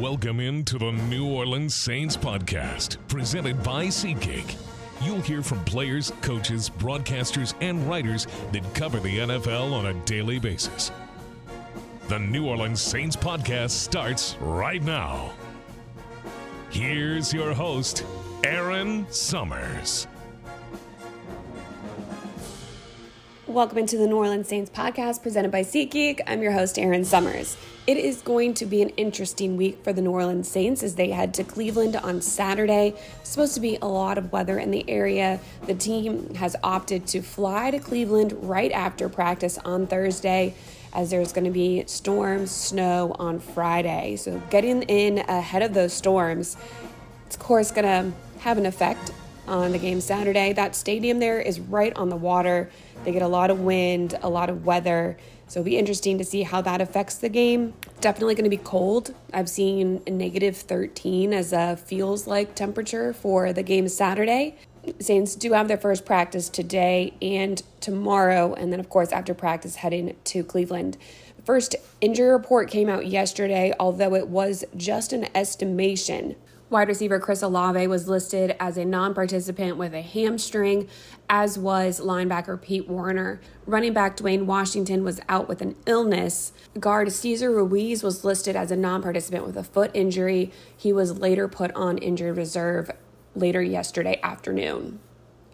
Welcome into the New Orleans Saints podcast, presented by SeatGeek. You'll hear from players, coaches, broadcasters, and writers that cover the NFL on a daily basis. The New Orleans Saints podcast starts right now. Here's your host, Aaron Summers. Welcome into the New Orleans Saints podcast presented by SeatGeek. I'm your host, Aaron Summers. It is going to be an interesting week for the New Orleans Saints as they head to Cleveland on Saturday. It's supposed to be a lot of weather in the area. The team has opted to fly to Cleveland right after practice on Thursday, as there's going to be storms, snow on Friday. So getting in ahead of those storms, it's of course going to have an effect on the game Saturday. That stadium there is right on the water. They get a lot of wind, a lot of weather. So it'll be interesting to see how that affects the game. Definitely going to be cold. I've seen a negative 13 as a feels-like temperature for the game Saturday. Saints do have their first practice today and tomorrow, and then, of course, after practice, heading to Cleveland. The first injury report came out yesterday, although it was just an estimation. Wide receiver Chris Olave was listed as a non-participant with a hamstring, as was linebacker Pete Warner. Running back Dwayne Washington was out with an illness. Guard Caesar Ruiz was listed as a non-participant with a foot injury. He was later put on injured reserve later yesterday afternoon.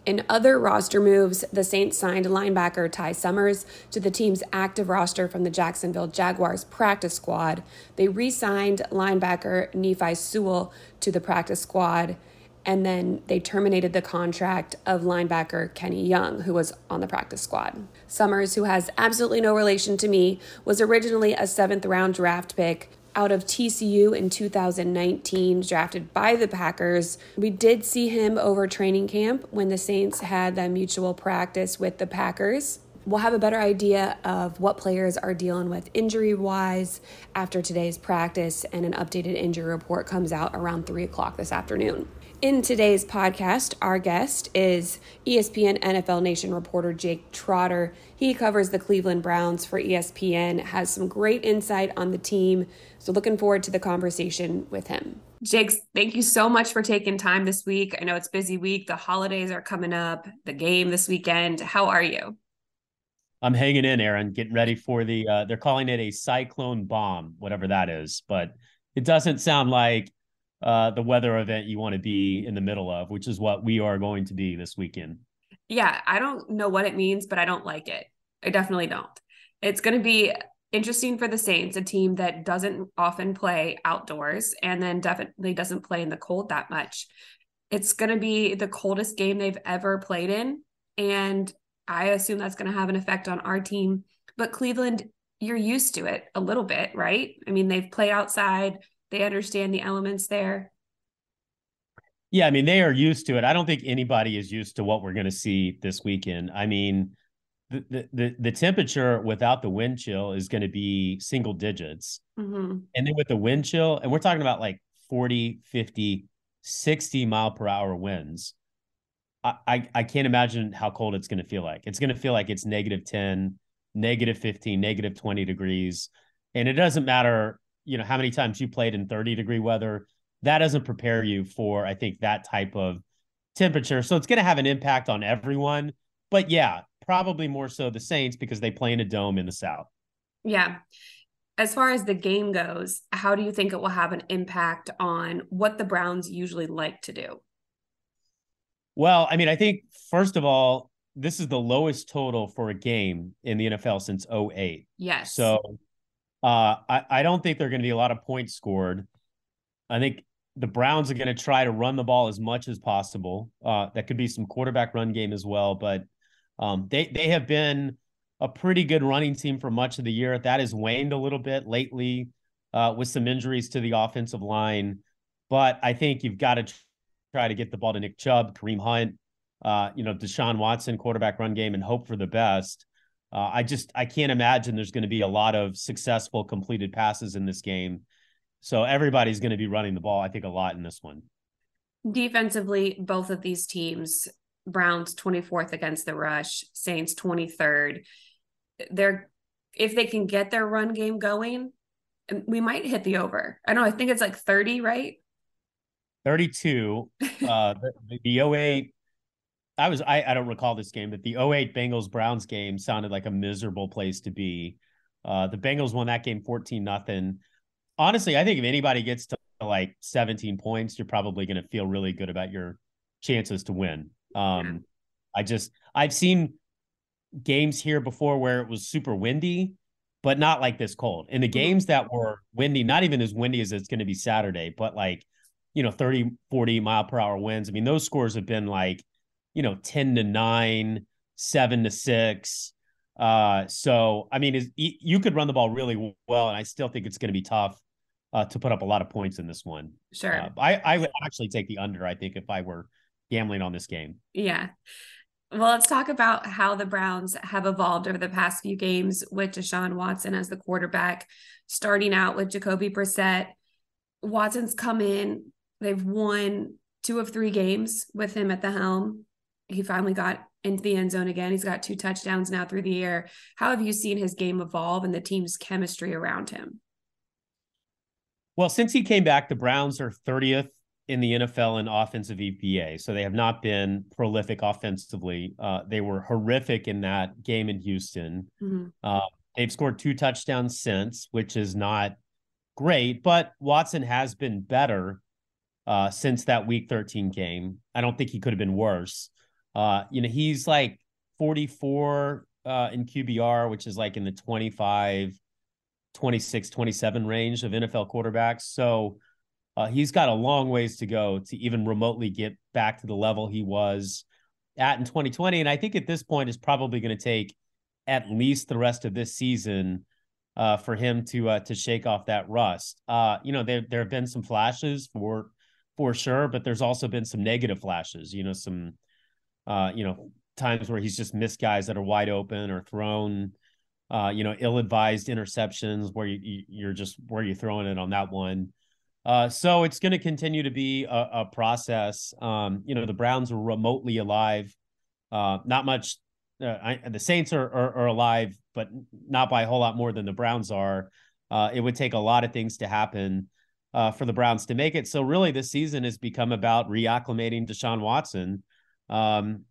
In other roster moves, the Saints signed linebacker Ty Summers to the team's active roster from the Jacksonville Jaguars practice squad. They re-signed linebacker Nephi Sewell to the practice squad, and then they terminated the contract of linebacker Kenny Young, who was on the practice squad. Summers, who has absolutely no relation to me, was originally a 7th-round draft pick out of TCU in 2019, drafted by the Packers. We did see him over training camp when the Saints had that mutual practice with the Packers. We'll have a better idea of what players are dealing with injury-wise after today's practice, and an updated injury report comes out around 3 o'clock this afternoon. In today's podcast, our guest is ESPN NFL Nation reporter Jake Trotter. He covers the Cleveland Browns for ESPN, has some great insight on the team, so looking forward to the conversation with him. Jake, thank you so much for taking time this week. I know it's a busy week. The holidays are coming up, the game this weekend. How are you? I'm hanging in, Aaron, getting ready for the, they're calling it a cyclone bomb, whatever that is, but it doesn't sound like the weather event you want to be in the middle of, which is what we are going to be this weekend. Yeah, I don't know what it means, but I don't like it. I definitely don't. It's going to be interesting for the Saints, a team that doesn't often play outdoors and then definitely doesn't play in the cold that much. It's going to be the coldest game they've ever played in, and I assume that's going to have an effect on our team. But Cleveland, you're used to it a little bit, right? I mean, they've played outside. They understand the elements there. Yeah, I mean, they are used to it. I don't think anybody is used to what we're going to see this weekend. I mean, the temperature without the wind chill is going to be single digits. Mm-hmm. And then with the wind chill, and we're talking about like 40, 50, 60 mile per hour winds. I can't imagine how cold it's going to feel like. It's going to feel like it's negative 10, negative 15, negative 20 degrees. And it doesn't matter, you know, how many times you played in 30-degree weather. That doesn't prepare you for, I think, that type of temperature. So it's going to have an impact on everyone. But yeah, probably more so the Saints because they play in a dome in the South. Yeah. As far as the game goes, how do you think it will have an impact on what the Browns usually like to do? Well, I mean, I think, first of all, this is the lowest total for a game in the NFL since 2008. Yes. So I don't think there are going to be a lot of points scored. I think the Browns are going to try to run the ball as much as possible. That could be some quarterback run game as well, but they have been a pretty good running team for much of the year. That has waned a little bit lately with some injuries to the offensive line, but I think you've got to try to get the ball to Nick Chubb, Kareem Hunt, Deshaun Watson, quarterback run game, and hope for the best. I can't imagine there's going to be a lot of successful completed passes in this game. So everybody's going to be running the ball, I think, a lot in this one. Defensively, both of these teams, Browns 24th against the rush, Saints 23rd. If they can get their run game going, we might hit the over. I don't know. I think it's like 30, right? 32. The 08. I don't recall this game, but the 08 Bengals-Browns game sounded like a miserable place to be. The Bengals won that game 14-0. Honestly, I think if anybody gets to like 17 points, you're probably going to feel really good about your chances to win. I've seen games here before where it was super windy, but not like this cold. And the games that were windy, not even as windy as it's going to be Saturday, but like, 30, 40 mile per hour winds. I mean, those scores have been like, 10-9, 7-6. So, I mean, you could run the ball really well, and I still think it's going to be tough to put up a lot of points in this one. Sure. I would actually take the under, I think, if I were gambling on this game. Yeah. Well, let's talk about how the Browns have evolved over the past few games with Deshaun Watson as the quarterback, starting out with Jacoby Brissett. Watson's come in. They've won 2 of 3 games with him at the helm. He finally got into the end zone again. He's got 2 touchdowns now through the air. How have you seen his game evolve and the team's chemistry around him? Well, since he came back, the Browns are 30th in the NFL in offensive EPA. So they have not been prolific offensively. They were horrific in that game in Houston. Mm-hmm. They've scored 2 touchdowns since, which is not great, but Watson has been better since that week 13 game. I don't think he could have been worse. He's like 44 in QBR, which is like in the 25, 26, 27 range of NFL quarterbacks. So he's got a long ways to go to even remotely get back to the level he was at in 2020. And I think at this point it's probably going to take at least the rest of this season for him to shake off that rust. There have been some flashes for sure, but there's also been some negative flashes, some times where he's just missed guys that are wide open or thrown, ill-advised interceptions where you're throwing it on that one. So it's going to continue to be a process. The Browns are remotely alive. Not much. The Saints are alive, but not by a whole lot more than the Browns are. It would take a lot of things to happen for the Browns to make it. So really this season has become about reacclimating Deshaun Watson. And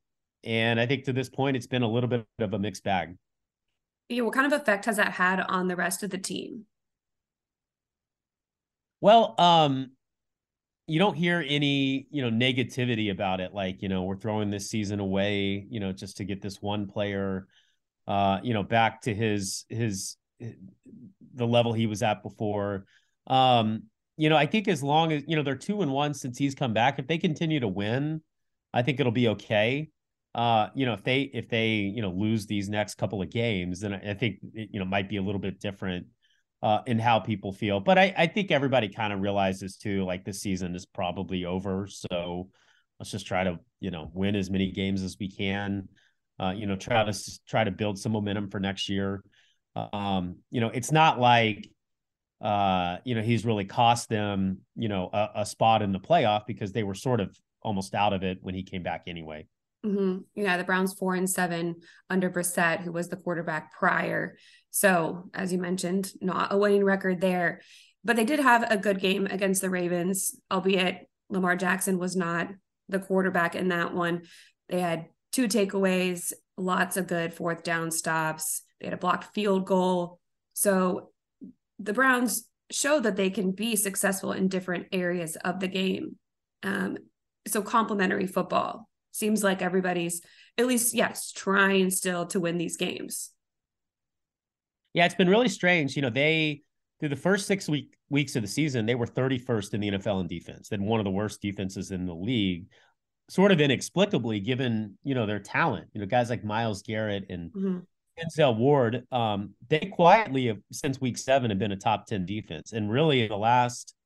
I think to this point, it's been a little bit of a mixed bag. Yeah, what kind of effect has that had on the rest of the team? Well, you don't hear any, negativity about it. Like, we're throwing this season away, just to get this one player, back to the level he was at before. I think as long as, they're 2-1 since he's come back, if they continue to win, I think it'll be okay. If they lose these next couple of games, then I think it, might be a little bit different in how people feel. But I think everybody kind of realizes too, like this season is probably over. So let's just try to, win as many games as we can, try to build some momentum for next year. It's not like, he's really cost them, a spot in the playoff because they were sort of almost out of it when he came back anyway. Mm-hmm. Yeah. The Browns 4-7 under Brissett, who was the quarterback prior. So as you mentioned, not a winning record there, but they did have a good game against the Ravens, albeit Lamar Jackson was not the quarterback in that one. They had 2 takeaways, lots of good 4th down stops. They had a blocked field goal. So the Browns show that they can be successful in different areas of the game. So complimentary football seems like everybody's at least, yes, trying still to win these games. Yeah, it's been really strange. They, through the first 6 weeks of the season, they were 31st in the NFL in defense. Then one of the worst defenses in the league, sort of inexplicably given, their talent, guys like Myles Garrett and Denzel Ward, they quietly have, since week 7 have been a top 10 defense. And really the last,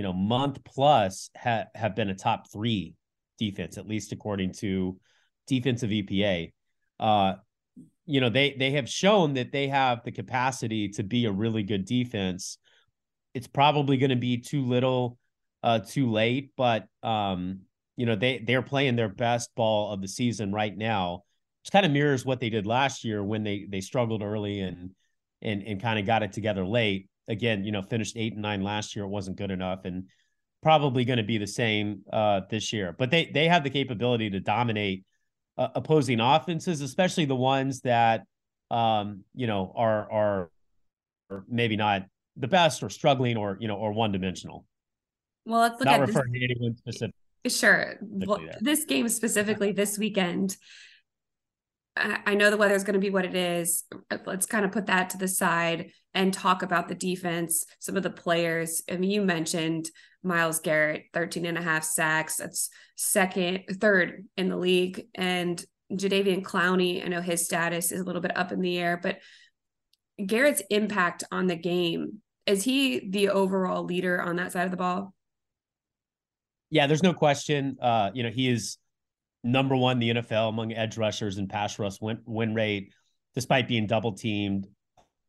month plus have been a top 3 defense, at least according to defensive EPA. They have shown that they have the capacity to be a really good defense. It's probably going to be too little, too late, but they're playing their best ball of the season right now. It kind of mirrors what they did last year when they struggled early and kind of got it together late. again, you know, finished 8 and 9 last year. It wasn't good enough, and probably going to be the same this year. But they have the capability to dominate opposing offenses, especially the ones that, you know, are maybe not the best or struggling or, you know, or one-dimensional. Well, let's look not at referring this, to anyone specific. Sure. Well, this game specifically this weekend, I know the weather's going to be what it is. Let's kind of put that to the side and talk about the defense, some of the players. I mean, you mentioned Myles Garrett, 13.5 sacks. That's third in the league. And Jadeveon Clowney, I know his status is a little bit up in the air, but Garrett's impact on the game, is he the overall leader on that side of the ball? Yeah, there's no question. You know, he is number one in the NFL among edge rushers and pass rush win rate, despite being double teamed,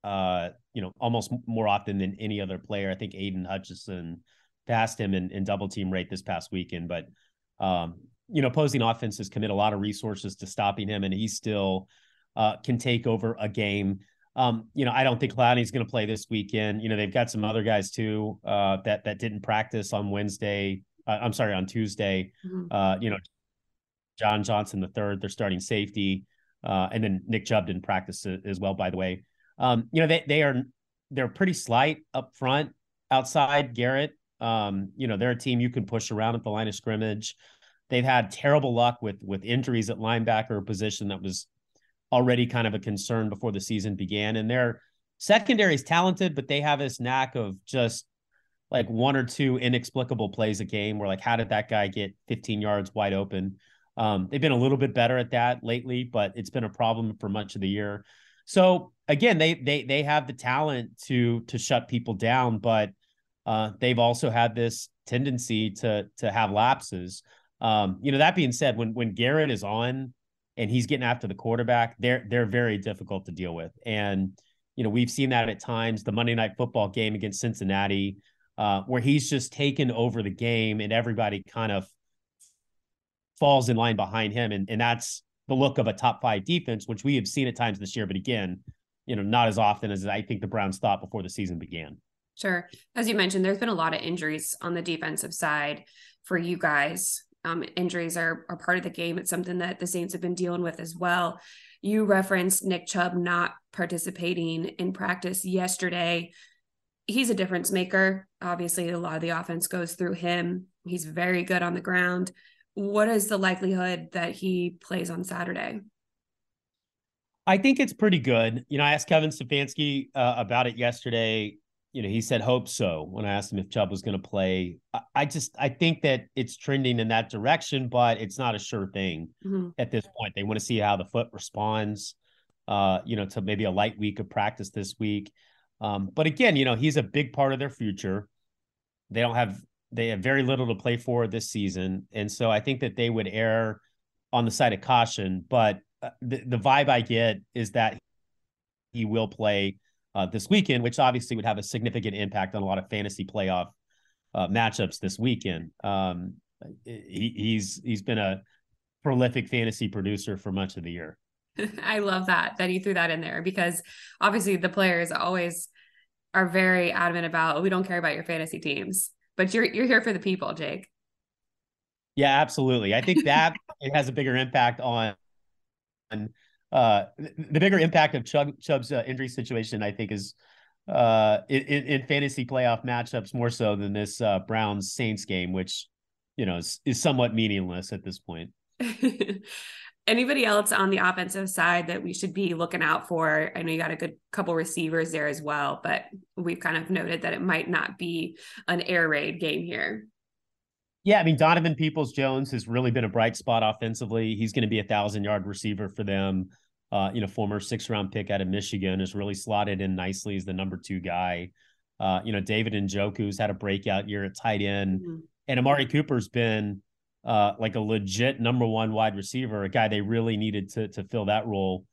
you know, almost more often than any other player. I think Aiden Hutchinson passed him in double team rate this past weekend, but you know, opposing offenses commit a lot of resources to stopping him, and he still can take over a game. You know, I don't think Clowney's going to play this weekend. You know, they've got some other guys too that didn't practice on Wednesday. I'm sorry, on Tuesday. Mm-hmm. You know, John Johnson the third, their starting safety, and then Nick Chubb didn't practice as well, by the way. You know, they're pretty slight up front outside Garrett. You know, they're a team you can push around at the line of scrimmage. They've had terrible luck with injuries at linebacker position. That was already kind of a concern before the season began. And their secondary is talented, but they have this knack of just like one or two inexplicable plays a game where, like, how did that guy get 15 yards wide open? They've been a little bit better at that lately, but it's been a problem for much of the year. So again, they have the talent to shut people down, but they've also had this tendency to have lapses. You know, that being said, when Garrett is on and he's getting after the quarterback, they're very difficult to deal with. And, you know, we've seen that at times. The Monday Night Football game against Cincinnati, where he's just taken over the game and everybody kind of falls in line behind him. And that's the look of a top five defense, which we have seen at times this year, but again, you know, not as often as I think the Browns thought before the season began. Sure. As you mentioned, there's been a lot of injuries on the defensive side for you guys. Injuries are part of the game. It's something that the Saints have been dealing with as well. You referenced Nick Chubb not participating in practice yesterday. He's a difference maker. Obviously, a lot of the offense goes through him. He's very good on the ground. What is the likelihood that he plays on Saturday? I think it's pretty good. You know, I asked Kevin Stefanski about it yesterday. You know, he said, hope so, when I asked him if Chubb was going to play. I think that it's trending in that direction, but it's not a sure thing at this point. They want to see how the foot responds, you know, to maybe a light week of practice this week. But again, you know, he's a big part of their future. They have very little to play for this season. And so I think that they would err on the side of caution, but the vibe I get is that he will play this weekend, which obviously would have a significant impact on a lot of fantasy playoff matchups this weekend. He's been a prolific fantasy producer for much of the year. I love that you threw that in there, because obviously the players always are very adamant about, we don't care about your fantasy teams, but you're here for the people, Jake. Yeah, absolutely. I think that it has a bigger impact on the bigger impact of Chubb's injury situation, I think, is in fantasy playoff matchups more so than this Browns Saints game, which, you know, is somewhat meaningless at this point. Anybody else on the offensive side that we should be looking out for? I know you got a good couple receivers there as well, but we've kind of noted that it might not be an air raid game here. Yeah, I mean, Donovan Peoples-Jones has really been a bright spot offensively. He's going to be a 1,000-yard receiver for them. You know, former 6th-round pick out of Michigan is really slotted in nicely as the number 2 guy. You know, David Njoku's had a breakout year at tight end. Mm-hmm. And Amari Cooper's been like a legit number 1 wide receiver, a guy they really needed to fill that role.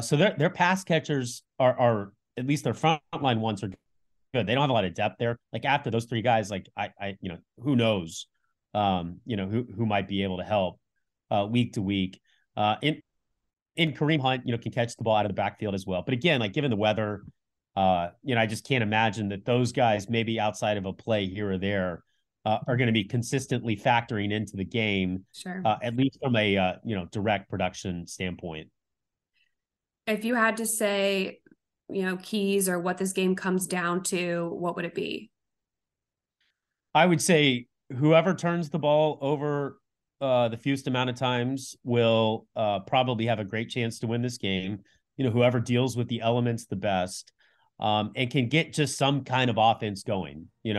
So their pass catchers are at least their frontline ones are good. They don't have a lot of depth there. Like after those 3 guys, like I you know, who knows, you know, who might be able to help week to week. In Kareem Hunt, you know, can catch the ball out of the backfield as well. But again, like given the weather, I just can't imagine that those guys, maybe outside of a play here or there, are going to be consistently factoring into the game, sure. At least from a direct production standpoint. If you had to say, keys or what this game comes down to, what would it be? I would say whoever turns the ball over the fewest amount of times will probably have a great chance to win this game. Whoever deals with the elements the best and can get just some kind of offense going. There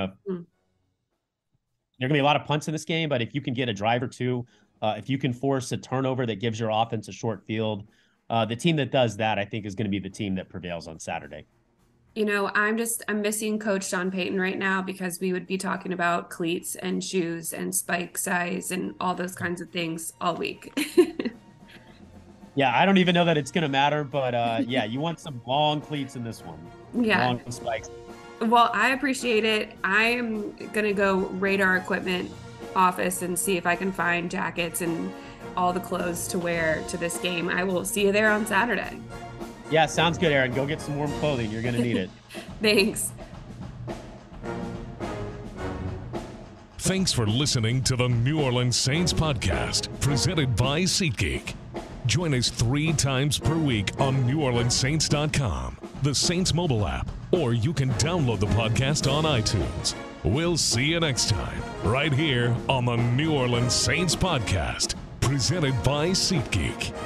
are going to be a lot of punts in this game, but if you can get a drive or two, if you can force a turnover that gives your offense a short field, the team that does that, I think, is going to be the team that prevails on Saturday. I'm missing Coach John Payton right now, because we would be talking about cleats and shoes and spike size and all those kinds of things all week. Yeah, I don't even know that it's going to matter, but you want some long cleats in this one. Yeah. Long spikes. Well, I appreciate it. I'm going to go Radar Equipment office and see if I can find jackets and all the clothes to wear to this game. I will see you there on Saturday. Yeah, sounds good, Aaron. Go get some warm clothing. You're going to need it. Thanks. Thanks for listening to the New Orleans Saints podcast, presented by SeatGeek. Join us 3 times per week on NewOrleansSaints.com, the Saints mobile app, or you can download the podcast on iTunes. We'll see you next time, right here on the New Orleans Saints podcast, presented by SeatGeek.